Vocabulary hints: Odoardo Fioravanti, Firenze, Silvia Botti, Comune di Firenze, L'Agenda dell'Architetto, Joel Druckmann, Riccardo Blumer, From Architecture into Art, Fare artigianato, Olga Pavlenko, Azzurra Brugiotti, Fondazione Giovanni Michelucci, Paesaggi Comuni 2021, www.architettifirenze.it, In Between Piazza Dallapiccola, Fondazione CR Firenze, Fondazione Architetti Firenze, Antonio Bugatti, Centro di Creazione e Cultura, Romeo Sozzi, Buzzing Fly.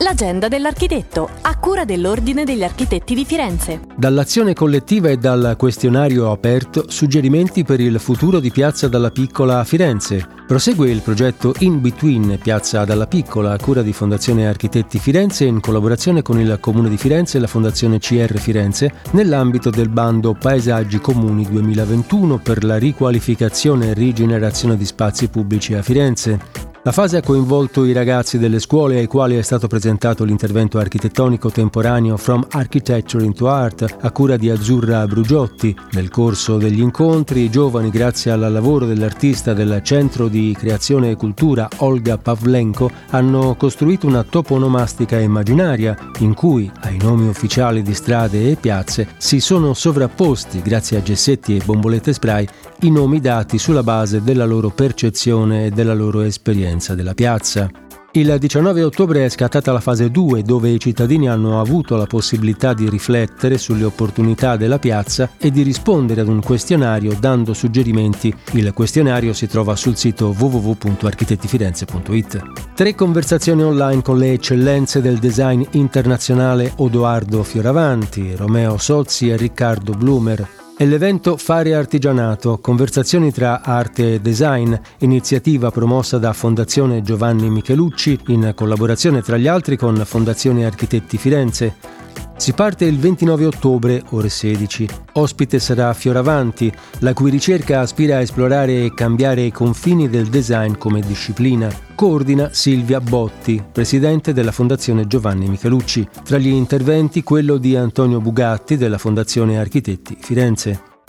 L'Agenda dell'Architetto, a cura dell'Ordine degli Architetti di Firenze. Dall'azione collettiva e dal questionario aperto, suggerimenti per il futuro di Piazza Dallapiccola a Firenze. Prosegue il progetto In Between Piazza Dallapiccola, a cura di Fondazione Architetti Firenze, in collaborazione con il Comune di Firenze e la Fondazione CR Firenze, nell'ambito del bando Paesaggi Comuni 2021 per la riqualificazione e rigenerazione di spazi pubblici a Firenze. La fase ha coinvolto i ragazzi delle scuole ai quali è stato presentato l'intervento architettonico temporaneo From Architecture into Art a cura di Azzurra Brugiotti. Nel corso degli incontri, i giovani, grazie al lavoro dell'artista del Centro di Creazione e Cultura Olga Pavlenko, hanno costruito una toponomastica immaginaria in cui ai nomi ufficiali di strade e piazze si sono sovrapposti, grazie a gessetti e bombolette spray, i nomi dati sulla base della loro percezione e della loro esperienza della piazza. Il 19 ottobre è scattata la fase 2, dove i cittadini hanno avuto la possibilità di riflettere sulle opportunità della piazza e di rispondere ad un questionario dando suggerimenti. Il questionario si trova sul sito www.architettifirenze.it. 3 conversazioni online con le eccellenze del design internazionale Odoardo Fioravanti, Romeo Sozzi e Riccardo Blumer. È l'evento Fare artigianato, conversazioni tra arte e design, iniziativa promossa da Fondazione Giovanni Michelucci in collaborazione tra gli altri con Fondazione Architetti Firenze. Si parte il 29 ottobre, ore 16. Ospite sarà Fioravanti, la cui ricerca aspira a esplorare e cambiare i confini del design come disciplina. Coordina Silvia Botti, presidente della Fondazione Giovanni Michelucci. Tra gli interventi quello di Antonio Bugatti della Fondazione Architetti Firenze.